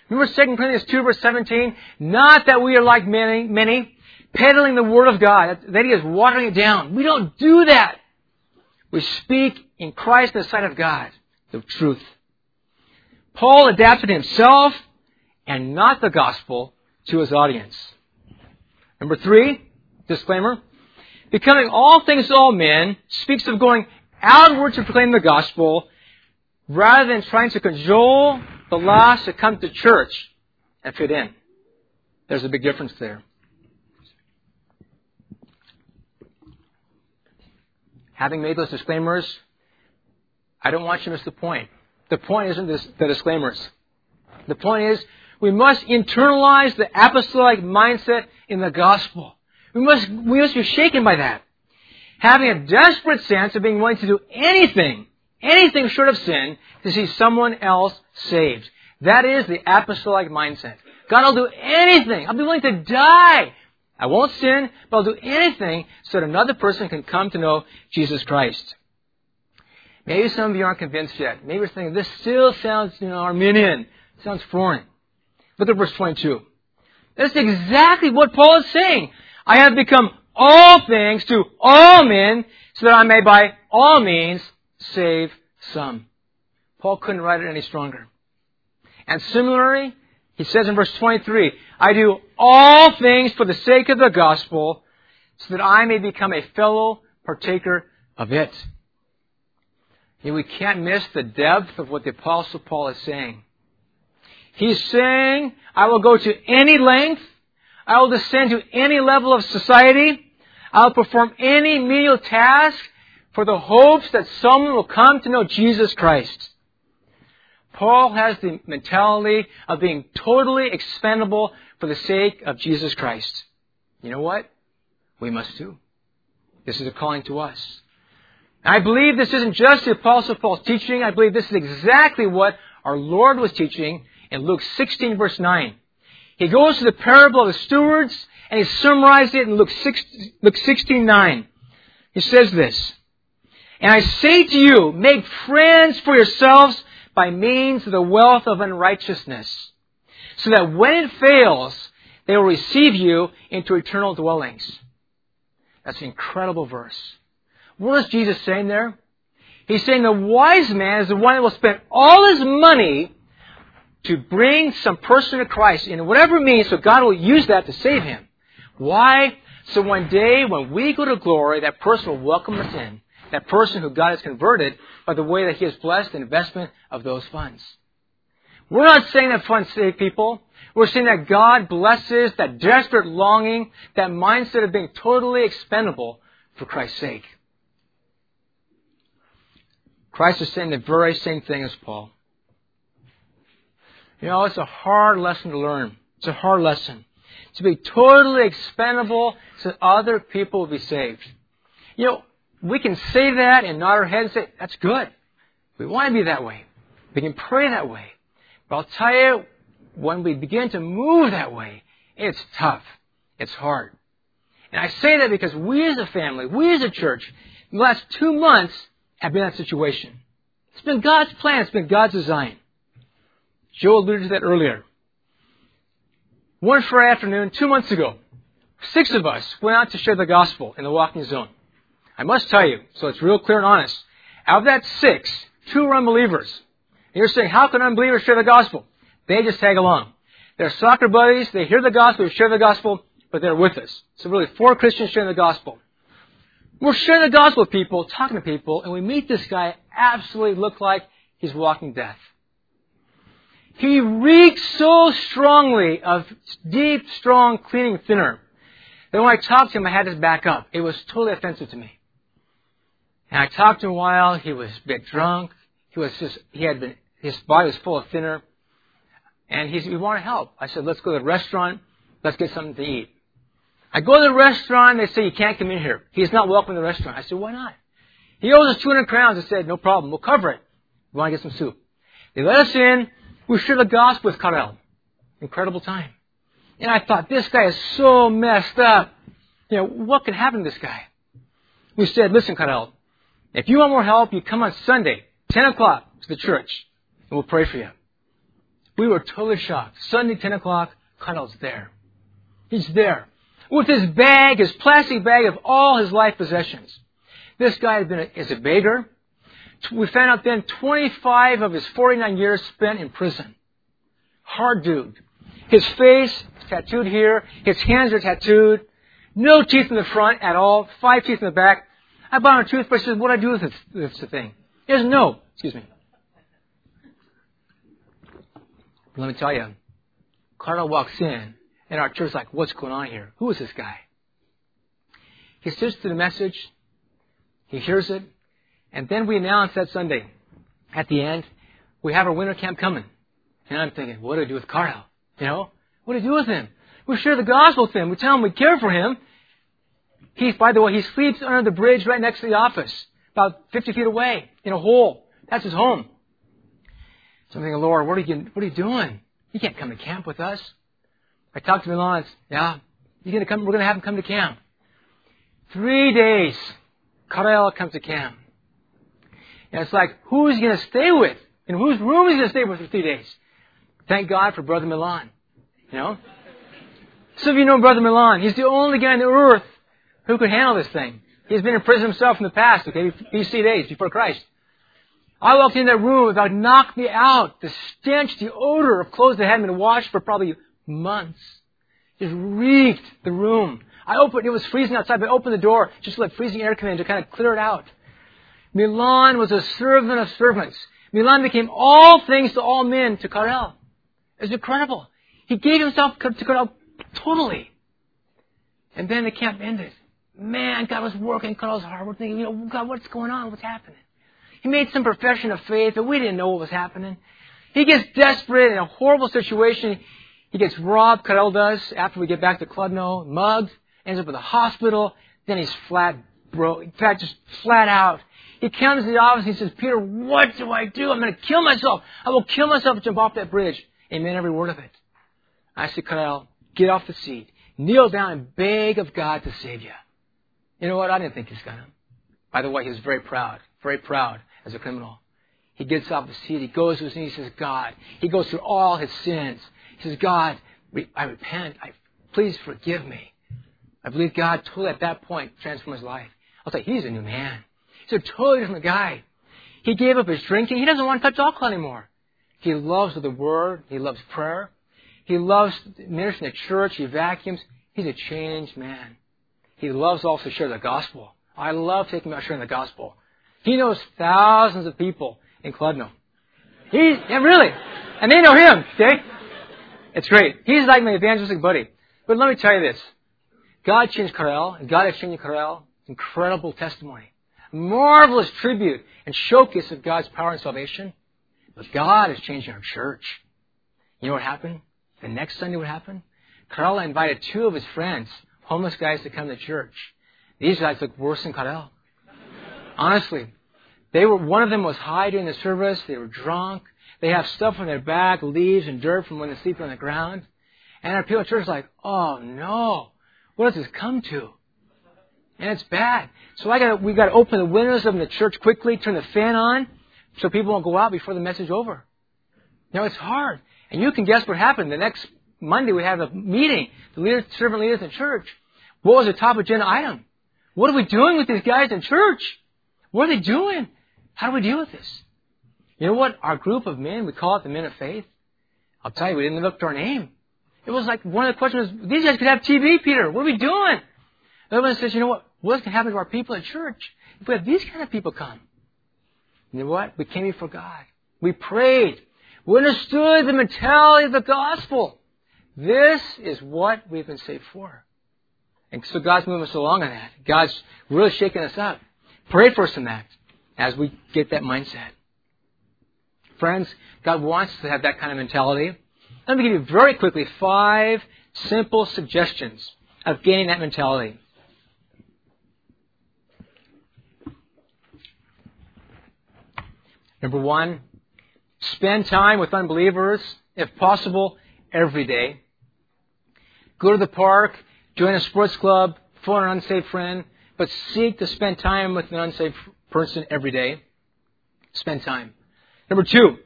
Remember Second Corinthians two, verse seventeen? Not that we are like many, many, peddling the Word of God, that He is watering it down. We don't do that. We speak in Christ in the sight of God, the truth. Paul adapted himself and not the gospel to his audience. Number three, disclaimer, becoming all things to all men speaks of going outward to proclaim the gospel rather than trying to cajole the lost to come to church and fit in. There's a big difference there. Having made those disclaimers, I don't want you to miss the point. The point isn't this, the disclaimers. The point is, we must internalize the apostolic mindset in the gospel. We must, we must be shaken by that. Having a desperate sense of being willing to do anything, anything short of sin, to see someone else saved. That is the apostolic mindset. God, I'll do anything. I'll be willing to die. I won't sin, but I'll do anything so that another person can come to know Jesus Christ. Maybe some of you aren't convinced yet. Maybe you're thinking, this still sounds, you know, Arminian. It sounds foreign. Look at verse twenty-two. That's exactly what Paul is saying. I have become all things to all men so that I may by all means save some. Paul couldn't write it any stronger. And similarly, he says in verse twenty-three, I do all things for the sake of the gospel so that I may become a fellow partaker of it. And we can't miss the depth of what the Apostle Paul is saying. He's saying, I will go to any length. I will descend to any level of society. I will perform any menial task for the hopes that someone will come to know Jesus Christ. Paul has the mentality of being totally expendable for the sake of Jesus Christ. You know what? We must do. This is a calling to us. And I believe this isn't just the Apostle Paul's teaching. I believe this is exactly what our Lord was teaching in Luke sixteen, verse nine. He goes to the parable of the stewards, and he summarized it in Luke sixteen, nine. He says this, and I say to you, make friends for yourselves by means of the wealth of unrighteousness, so that when it fails, they will receive you into eternal dwellings. That's an incredible verse. What is Jesus saying there? He's saying the wise man is the one that will spend all his money to bring some person to Christ in whatever means, so God will use that to save him. Why? So one day when we go to glory, that person will welcome us in. That person who God has converted by the way that he has blessed the investment of those funds. We're not saying that funds save people. We're saying that God blesses that desperate longing, that mindset of being totally expendable for Christ's sake. Christ is saying the very same thing as Paul. You know, it's a hard lesson to learn. It's a hard lesson. To be totally expendable so other people will be saved. You know, we can say that and nod our heads and say, that's good. We want to be that way. We can pray that way. But I'll tell you, when we begin to move that way, it's tough. It's hard. And I say that because we as a family, we as a church, in the last two months have been in that situation. It's been God's plan. It's been God's design. Joe alluded to that earlier. One Friday afternoon, two months ago, six of us went out to share the gospel in the walking zone. I must tell you, so it's real clear and honest, out of that six, two were unbelievers. And you're saying, how can unbelievers share the gospel? They just tag along. They're soccer buddies. They hear the gospel. They share the gospel, but they're with us. So really, four Christians sharing the gospel. We're sharing the gospel with people, talking to people, and we meet this guy absolutely looked like he's walking death. He reeks so strongly of deep, strong, cleaning thinner that when I talked to him, I had to back up. It was totally offensive to me. And I talked to him a while. He was a bit drunk. He was just, he had been, his body was full of thinner. And he said, we want to help. I said, let's go to the restaurant. Let's get something to eat. I go to the restaurant. They say, you can't come in here. He's not welcome to the restaurant. I said, why not? He owes us two hundred crowns. I said, no problem. We'll cover it. We want to get some soup. They let us in. We shared the gospel with Karel. Incredible time. And I thought, this guy is so messed up. You know, what could happen to this guy? We said, listen, Karel, if you want more help, you come on Sunday, ten o'clock, to the church, and we'll pray for you. We were totally shocked. Sunday, ten o'clock, Karel's there. He's there. With his bag, his plastic bag of all his life possessions. This guy has been a, is a beggar. We found out then twenty-five of his forty-nine years spent in prison. Hard dude. His face tattooed here. His hands are tattooed. No teeth in the front at all. Five teeth in the back. I bought him a toothbrush. I said, what do I do with this, this thing? He doesn't know. Excuse me. But let me tell you, Karel walks in and our church is like, what's going on here? Who is this guy? He sits through the message. He hears it. And then we announced that Sunday, at the end, we have our winter camp coming. And I'm thinking, what do I do with Karel? You know, what do I do with him? We share the gospel with him. We tell him we care for him. He, by the way, he sleeps under the bridge right next to the office, about fifty feet away, in a hole. That's his home. So I'm thinking, Lord, what are you, what are you doing? You can't come to camp with us. I talked to Milan. Yeah, you're gonna come. We're gonna have him come to camp. Three days, Karel comes to camp. And it's like, who's he going to stay with? And whose room is he going to stay with for three days? Thank God for Brother Milan. You know? Some of you know Brother Milan. He's the only guy on the earth who could handle this thing. He's been in prison himself in the past, okay, B C days, before Christ. I walked in that room, it knocked me out. The stench, the odor of clothes that hadn't been washed for probably months. Just reeked the room. I opened, it was freezing outside, but I opened the door, just let freezing air come in to kind of clear it out. Milan was a servant of servants. Milan became all things to all men to Karel. It's incredible. He gave himself to Karel totally. And then the camp ended. Man, God was working Karel's heart. We're thinking, you know, God, what's going on? What's happening? He made some profession of faith, but we didn't know what was happening. He gets desperate in a horrible situation. He gets robbed, Karel does, after we get back to Kladno, mugged, ends up in the hospital. Then he's flat broke, in fact, just flat out. He comes to the office and he says, Peter, what do I do? I'm going to kill myself. I will kill myself and jump off that bridge. Amen, every word of it. I said, Karel, get off the seat. Kneel down and beg of God to save you. You know what? I didn't think he's going to. By the way, he was very proud, very proud as a criminal. He gets off the seat. He goes to his knees. He says, God. He goes through all his sins. He says, God, I repent. I, please forgive me. I believe God totally at that point transformed his life. I was like, he's a new man. He's a totally different guy. He gave up his drinking. He doesn't want to touch alcohol anymore. He loves the Word. He loves prayer. He loves ministering to church. He vacuums. He's a changed man. He loves also to share the gospel. I love taking about sharing the gospel. He knows thousands of people in Kladno. He's, yeah, really. And they know him, okay? It's great. He's like my evangelistic buddy. But let me tell you this. God changed Karel, and God has changed Karel. Incredible testimony. Marvelous tribute and showcase of God's power and salvation. But God is changing our church. You know what happened? The next Sunday, what happened? Karel invited two of his friends, homeless guys, to come to church. These guys looked worse than Karel. Honestly. They were, one of them was high during the service. They were drunk. They have stuff on their back, leaves and dirt from when they sleep on the ground. And our people at church are like, oh no, what does this come to? And it's bad. So I got we got to open the windows of the church quickly, turn the fan on, so people won't go out before the message is over. Now it's hard. And you can guess what happened. The next Monday we had a meeting, the leaders, servant leaders in church. What was the top agenda item? What are we doing with these guys in church? What are they doing? How do we deal with this? You know what? Our group of men, we call it the men of faith. I'll tell you, we didn't live up to our name. It was like one of the questions was, these guys could have T V, Peter. What are we doing? The other one says, you know what? What's going to happen to our people at church if we have these kind of people come? You know what? We came before God. We prayed. We understood the mentality of the gospel. This is what we've been saved for. And so God's moving us along on that. God's really shaking us up. Pray for us in that as we get that mindset. Friends, God wants us to have that kind of mentality. Let me give you very quickly five simple suggestions of gaining that mentality. Number one, spend time with unbelievers, if possible, every day. Go to the park, join a sports club, phone an unsaved friend, but seek to spend time with an unsaved person every day. Spend time. Number two,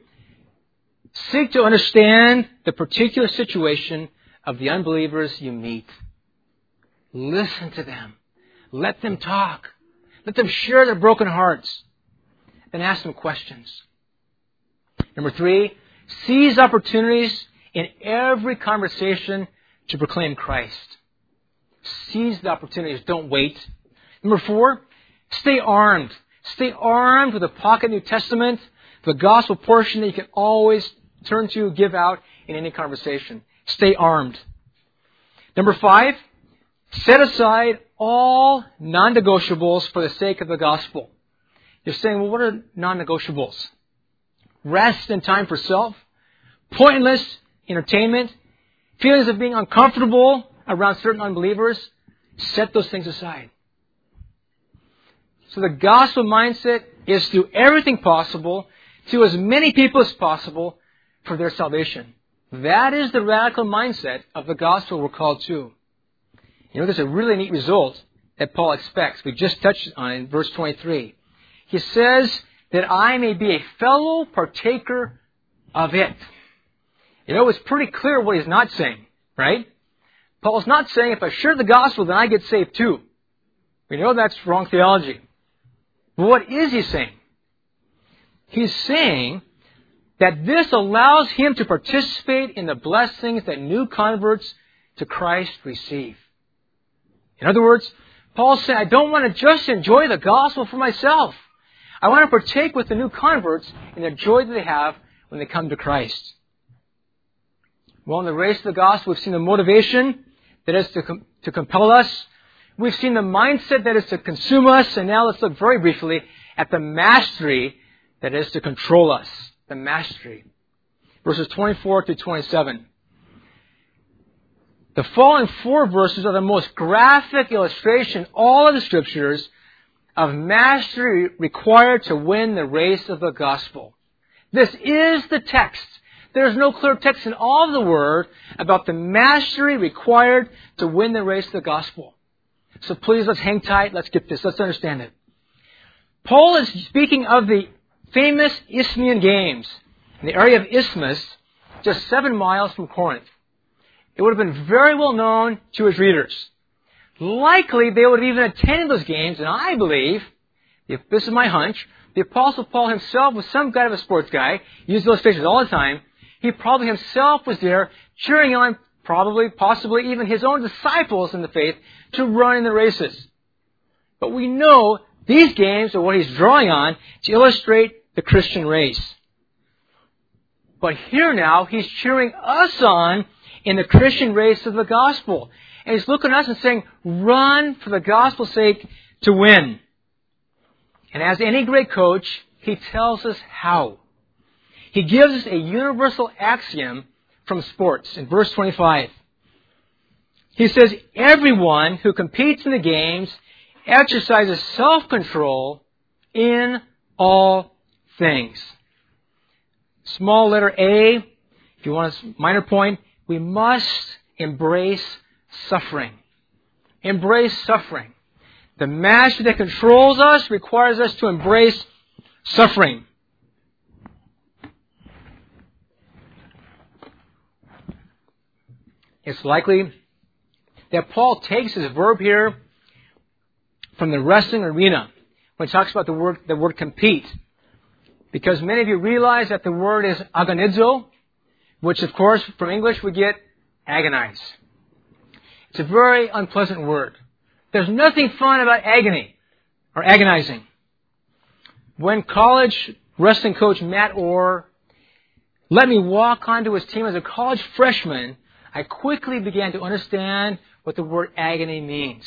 seek to understand the particular situation of the unbelievers you meet. Listen to them. Let them talk. Let them share their broken hearts. Then ask them questions. Number three, seize opportunities in every conversation to proclaim Christ. Seize the opportunities. Don't wait. Number four, stay armed. Stay armed with a pocket New Testament, the gospel portion that you can always turn to, give out in any conversation. Stay armed. Number five, set aside all non-negotiables for the sake of the gospel. You're saying, well, what are non-negotiables? Rest and time for self, pointless entertainment, feelings of being uncomfortable around certain unbelievers. Set those things aside. So the gospel mindset is to do everything possible to as many people as possible for their salvation. That is the radical mindset of the gospel we're called to. You know, there's a really neat result that Paul expects. We just touched on it in verse twenty-three. He says that I may be a fellow partaker of it. You know, it's pretty clear what he's not saying, right? Paul's not saying if I share the gospel, then I get saved too. We know that's wrong theology. But what is he saying? He's saying that this allows him to participate in the blessings that new converts to Christ receive. In other words, Paul said, I don't want to just enjoy the gospel for myself. I want to partake with the new converts in the joy that they have when they come to Christ. Well, in the race of the gospel, we've seen the motivation that is to com- to compel us. We've seen the mindset that is to consume us. And now let's look very briefly at the mastery that is to control us. The mastery. Verses twenty-four to twenty-seven. The following four verses are the most graphic illustration in all of the scriptures of mastery required to win the race of the gospel. This is the text. There's no clear text in all of the Word about the mastery required to win the race of the gospel. So please, let's hang tight. Let's get this. Let's understand it. Paul is speaking of the famous Isthmian Games in the area of Isthmus, just seven miles from Corinth. It would have been very well known to his readers. Likely, they would have even attended those games, and I believe, if this is my hunch, The Apostle Paul himself was some kind of a sports guy. He used illustrations all the time. He probably himself was there cheering on, probably, possibly even his own disciples in the faith to run in the races. But we know these games are what he's drawing on to illustrate the Christian race. But here now, he's cheering us on in the Christian race of the gospel. And he's looking at us and saying, run for the gospel's sake to win. And as any great coach, he tells us how. He gives us a universal axiom from sports in verse twenty-five. He says, everyone who competes in the games exercises self-control in all things. Small letter A, if you want a minor point, we must embrace suffering. Embrace suffering. The master that controls us requires us to embrace suffering. It's likely that Paul takes his verb here from the wrestling arena when he talks about the word, the word compete. Because many of you realize that the word is agonizo, which of course from English we get agonize. It's a very unpleasant word. There's nothing fun about agony or agonizing. When college wrestling coach Matt Orr let me walk onto his team as a college freshman, I quickly began to understand what the word agony means.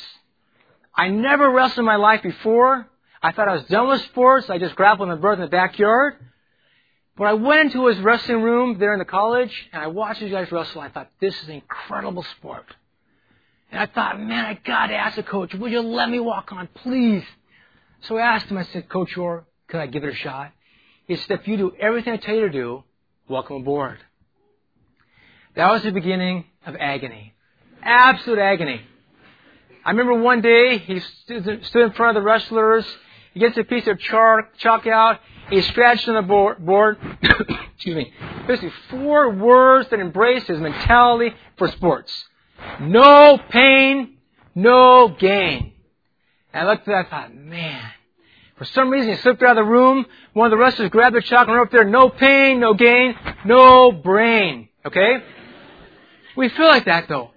I never wrestled in my life before. I thought I was done with sports. I just grappled with my brother in the backyard. But I went into his wrestling room there in the college, and I watched these guys wrestle. I thought, this is an incredible sport. And I thought, man, I got to ask the coach, would you let me walk on, please? So I asked him, I said, Coach Orr, could I give it a shot? He said, if you do everything I tell you to do, welcome aboard. That was the beginning of agony. Absolute agony. I remember one day, he stood in front of the wrestlers. He gets a piece of chalk out. He scratched on the board, board excuse me, basically four words that embrace his mentality for sports. No pain, no gain. And I looked at that and thought, man, for some reason he slipped out of the room. One of the wrestlers grabbed the chalk and wrote up there, no pain, no gain, no brain. Okay? We feel like that though.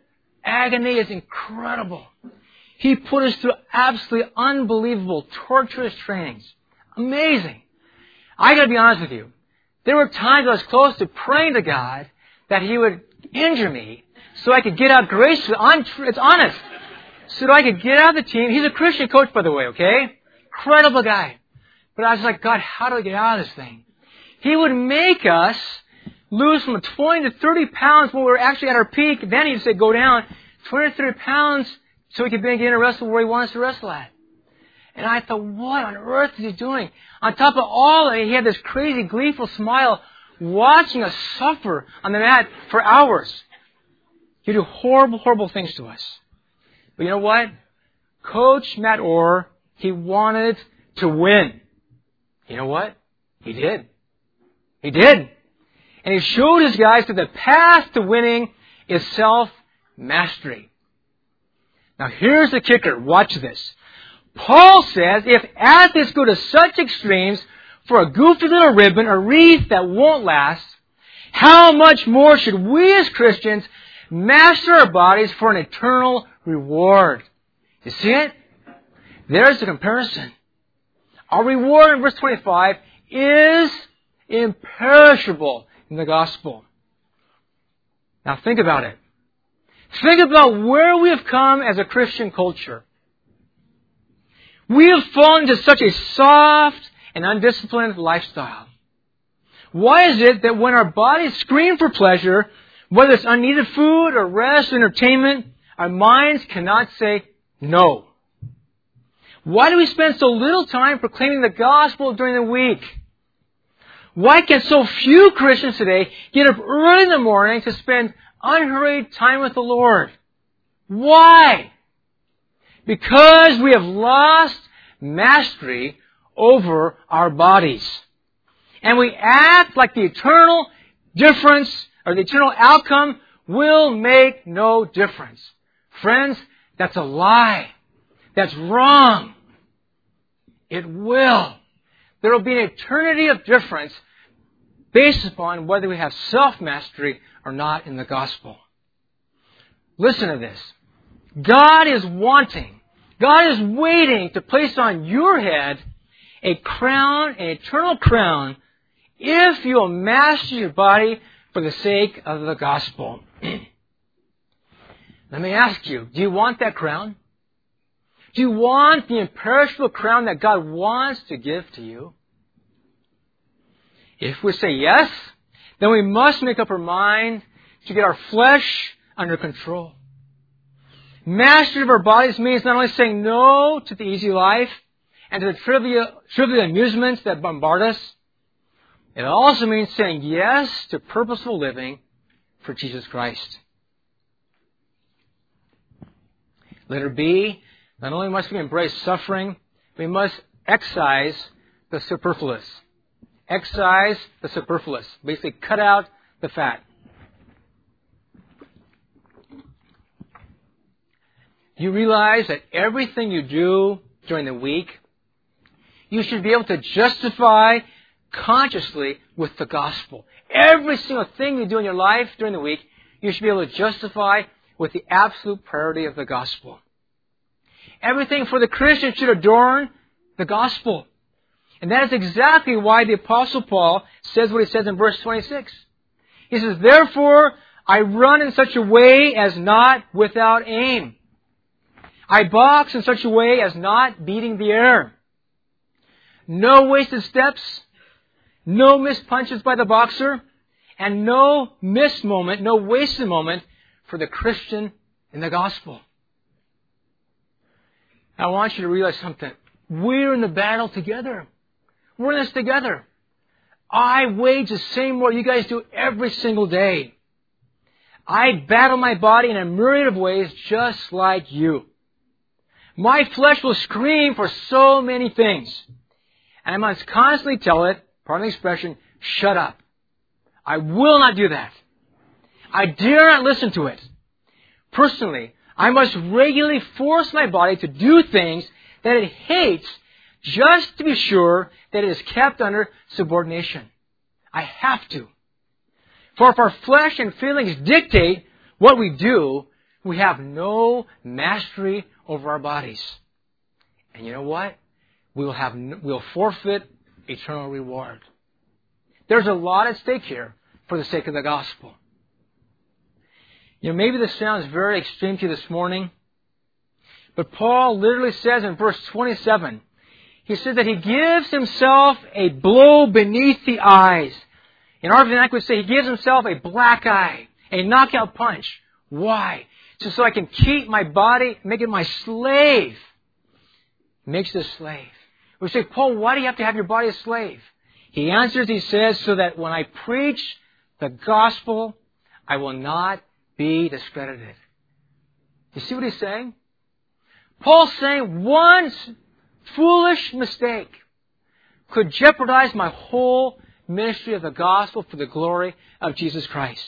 Agony is incredible. He put us through absolutely unbelievable, torturous trainings. Amazing. I gotta be honest with you. There were times I was close to praying to God that He would injure me so I could get out graciously. It's honest. So that I could get out of the team. He's a Christian coach, by the way, okay? Incredible guy. But I was like, God, how do I get out of this thing? He would make us lose from twenty to thirty pounds when we were actually at our peak. Then He'd say, go down twenty to thirty pounds so we could begin to wrestle where He wants to wrestle at. And I thought, what on earth is He doing? On top of all of it, He had this crazy, gleeful smile watching us suffer on the mat for hours. He'd do horrible, horrible things to us. But you know what? Coach Matt Orr, he wanted to win. You know what? He did. He did. And he showed his guys that the path to winning is self-mastery. Now here's the kicker. Watch this. Paul says, if athletes go to such extremes for a goofy little ribbon or wreath that won't last, how much more should we as Christians master our bodies for an eternal reward? You see it? There's the comparison. Our reward in verse twenty-five is imperishable in the gospel. Now think about it. Think about where we have come as a Christian culture. We have fallen into such a soft and undisciplined lifestyle. Why is it that when our bodies scream for pleasure, whether it's unneeded food or rest or entertainment, our minds cannot say no? Why do we spend so little time proclaiming the gospel during the week? Why can so few Christians today get up early in the morning to spend unhurried time with the Lord? Why? Because we have lost mastery over our bodies. And we act like the eternal difference or the eternal outcome will make no difference. Friends, that's a lie. That's wrong. It will. There will be an eternity of difference based upon whether we have self-mastery or not in the gospel. Listen to this. God is wanting, God is waiting to place on your head a crown, an eternal crown, if you'll master your body for the sake of the gospel. Let me ask you, do you want that crown? Do you want the imperishable crown that God wants to give to you? If we say yes, then we must make up our mind to get our flesh under control. Mastery of our bodies means not only saying no to the easy life and to the trivial, trivial amusements that bombard us, it also means saying yes to purposeful living for Jesus Christ. Letter B, not only must we embrace suffering, we must excise the superfluous. Excise the superfluous. Basically, cut out the fat. You realize that everything you do during the week, you should be able to justify consciously with the gospel. Every single thing you do in your life during the week, you should be able to justify with the absolute priority of the gospel. Everything for the Christian should adorn the gospel. And that is exactly why the Apostle Paul says what he says in verse twenty-six. He says, "Therefore, I run in such a way as not without aim. I box in such a way as not beating the air. No wasted steps, no missed punches by the boxer, and no missed moment, no wasted moment for the Christian in the gospel." I want you to realize something. We're in the battle together. We're in this together. I wage the same war you guys do every single day. I battle my body in a myriad of ways just like you. My flesh will scream for so many things. And I must constantly tell it, pardon the expression, shut up. I will not do that. I dare not listen to it. Personally, I must regularly force my body to do things that it hates just to be sure that it is kept under subordination. I have to. For if our flesh and feelings dictate what we do, we have no mastery over our bodies. And you know what? We will have, we'll forfeit eternal reward. There's a lot at stake here for the sake of the gospel. You know, maybe this sounds very extreme to you this morning, but Paul literally says in verse twenty-seven, he says that he gives himself a blow beneath the eyes. In our vernacular, we say he gives himself a black eye, a knockout punch. Why? Just so I can keep my body, make it my slave. Makes it a slave. We say, Paul, why do you have to have your body a slave? He answers, he says, so that when I preach the gospel, I will not be discredited. You see what he's saying? Paul's saying one foolish mistake could jeopardize my whole ministry of the gospel for the glory of Jesus Christ.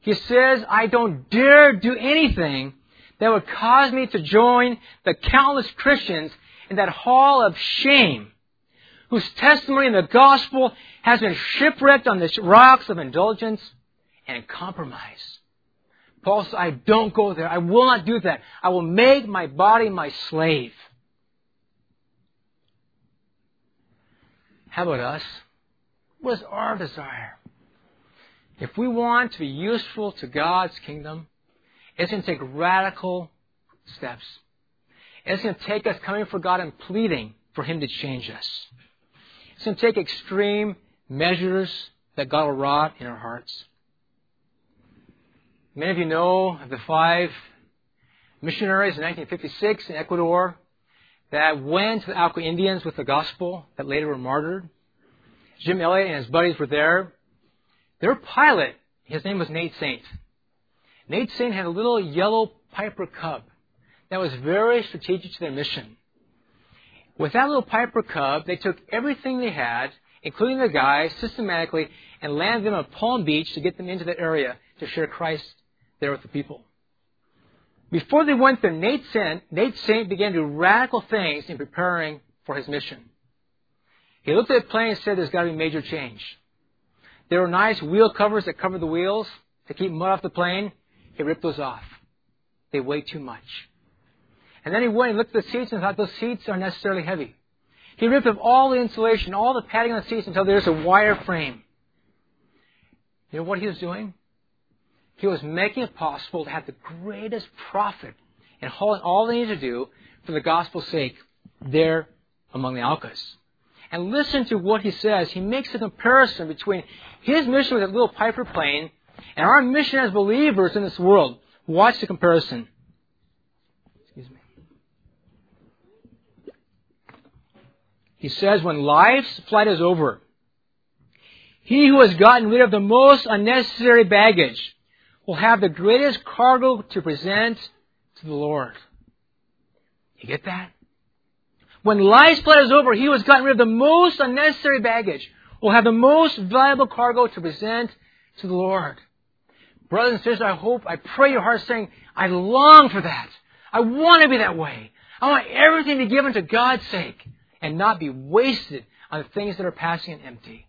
He says, I don't dare do anything that would cause me to join the countless Christians in that hall of shame whose testimony in the gospel has been shipwrecked on the rocks of indulgence and compromise. Paul says, I don't go there. I will not do that. I will make my body my slave. How about us? What is our desire? If we want to be useful to God's kingdom, it's going to take radical steps. It's going to take us coming for God and pleading for Him to change us. It's going to take extreme measures that God will wrought in our hearts. Many of you know of the five missionaries in nineteen fifty-six in Ecuador that went to the Alco Indians with the gospel that later were martyred. Jim Elliott and his buddies were there. Their pilot, his name was Nate Saint. Nate Saint had a little yellow Piper Cub that was very strategic to their mission. With that little Piper Cub, they took everything they had, including the guys, systematically, and landed them at Palm Beach to get them into the area to share Christ there with the people. Before they went there, Nate Saint, Nate Saint began to do radical things in preparing for his mission. He looked at the plane and said there's got to be major change. There were nice wheel covers that covered the wheels to keep mud off the plane. He ripped those off. They weigh too much. And then he went and looked at the seats and thought those seats are necessarily heavy. He ripped off all the insulation, all the padding on the seats until there's a wire frame. You know what he was doing? He was making it possible to have the greatest profit and hauling all they needed to do for the gospel's sake there among the Alcas. And listen to what he says. He makes a comparison between his mission with that little Piper plane and our mission as believers in this world. Watch the comparison. Excuse me. He says, when life's flight is over, he who has gotten rid of the most unnecessary baggage will have the greatest cargo to present to the Lord. You get that? When life's flight is over, he who has gotten rid of the most unnecessary baggage will have the most valuable cargo to present to the Lord. Brothers and sisters, I hope, I pray your heart's saying, I long for that. I want to be that way. I want everything to be given to God's sake and not be wasted on the things that are passing and empty.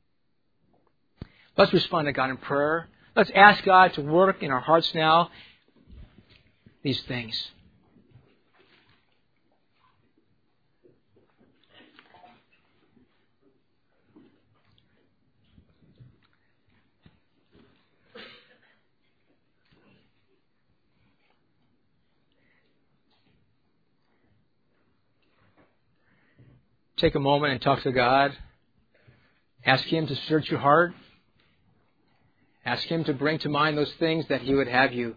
Let's respond to God in prayer. Let's ask God to work in our hearts now these things. Take a moment and talk to God. Ask Him to search your heart. Ask Him to bring to mind those things that He would have you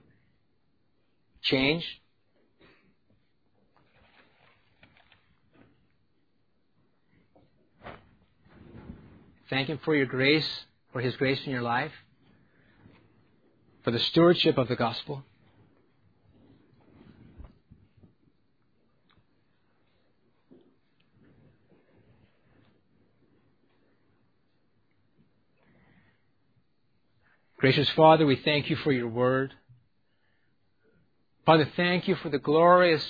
change. Thank Him for your grace, for His grace in your life, for the stewardship of the gospel. Gracious Father, we thank you for your word. Father, thank you for the glorious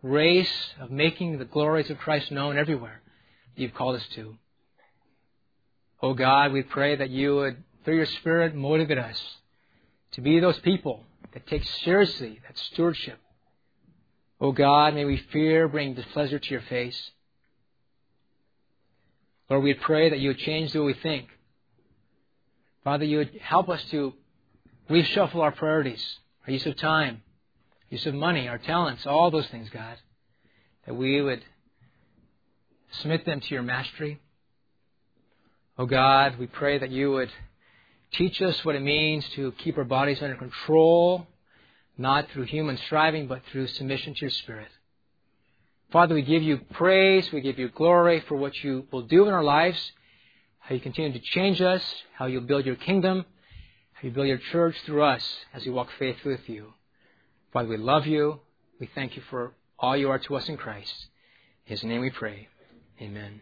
race of making the glories of Christ known everywhere that you've called us to. Oh God, we pray that you would, through your Spirit, motivate us to be those people that take seriously that stewardship. Oh God, may we fear bring displeasure to your face. Lord, we pray that you would change the way we think. Father, you would help us to reshuffle our priorities, our use of time, use of money, our talents, all those things, God, that we would submit them to your mastery. Oh, God, we pray that you would teach us what it means to keep our bodies under control, not through human striving, but through submission to your Spirit. Father, we give you praise, we give you glory for what you will do in our lives, how you continue to change us, how you build your kingdom, how you build your church through us as we walk faith with you. Father, we love you. We thank you for all you are to us in Christ. In his name we pray. Amen.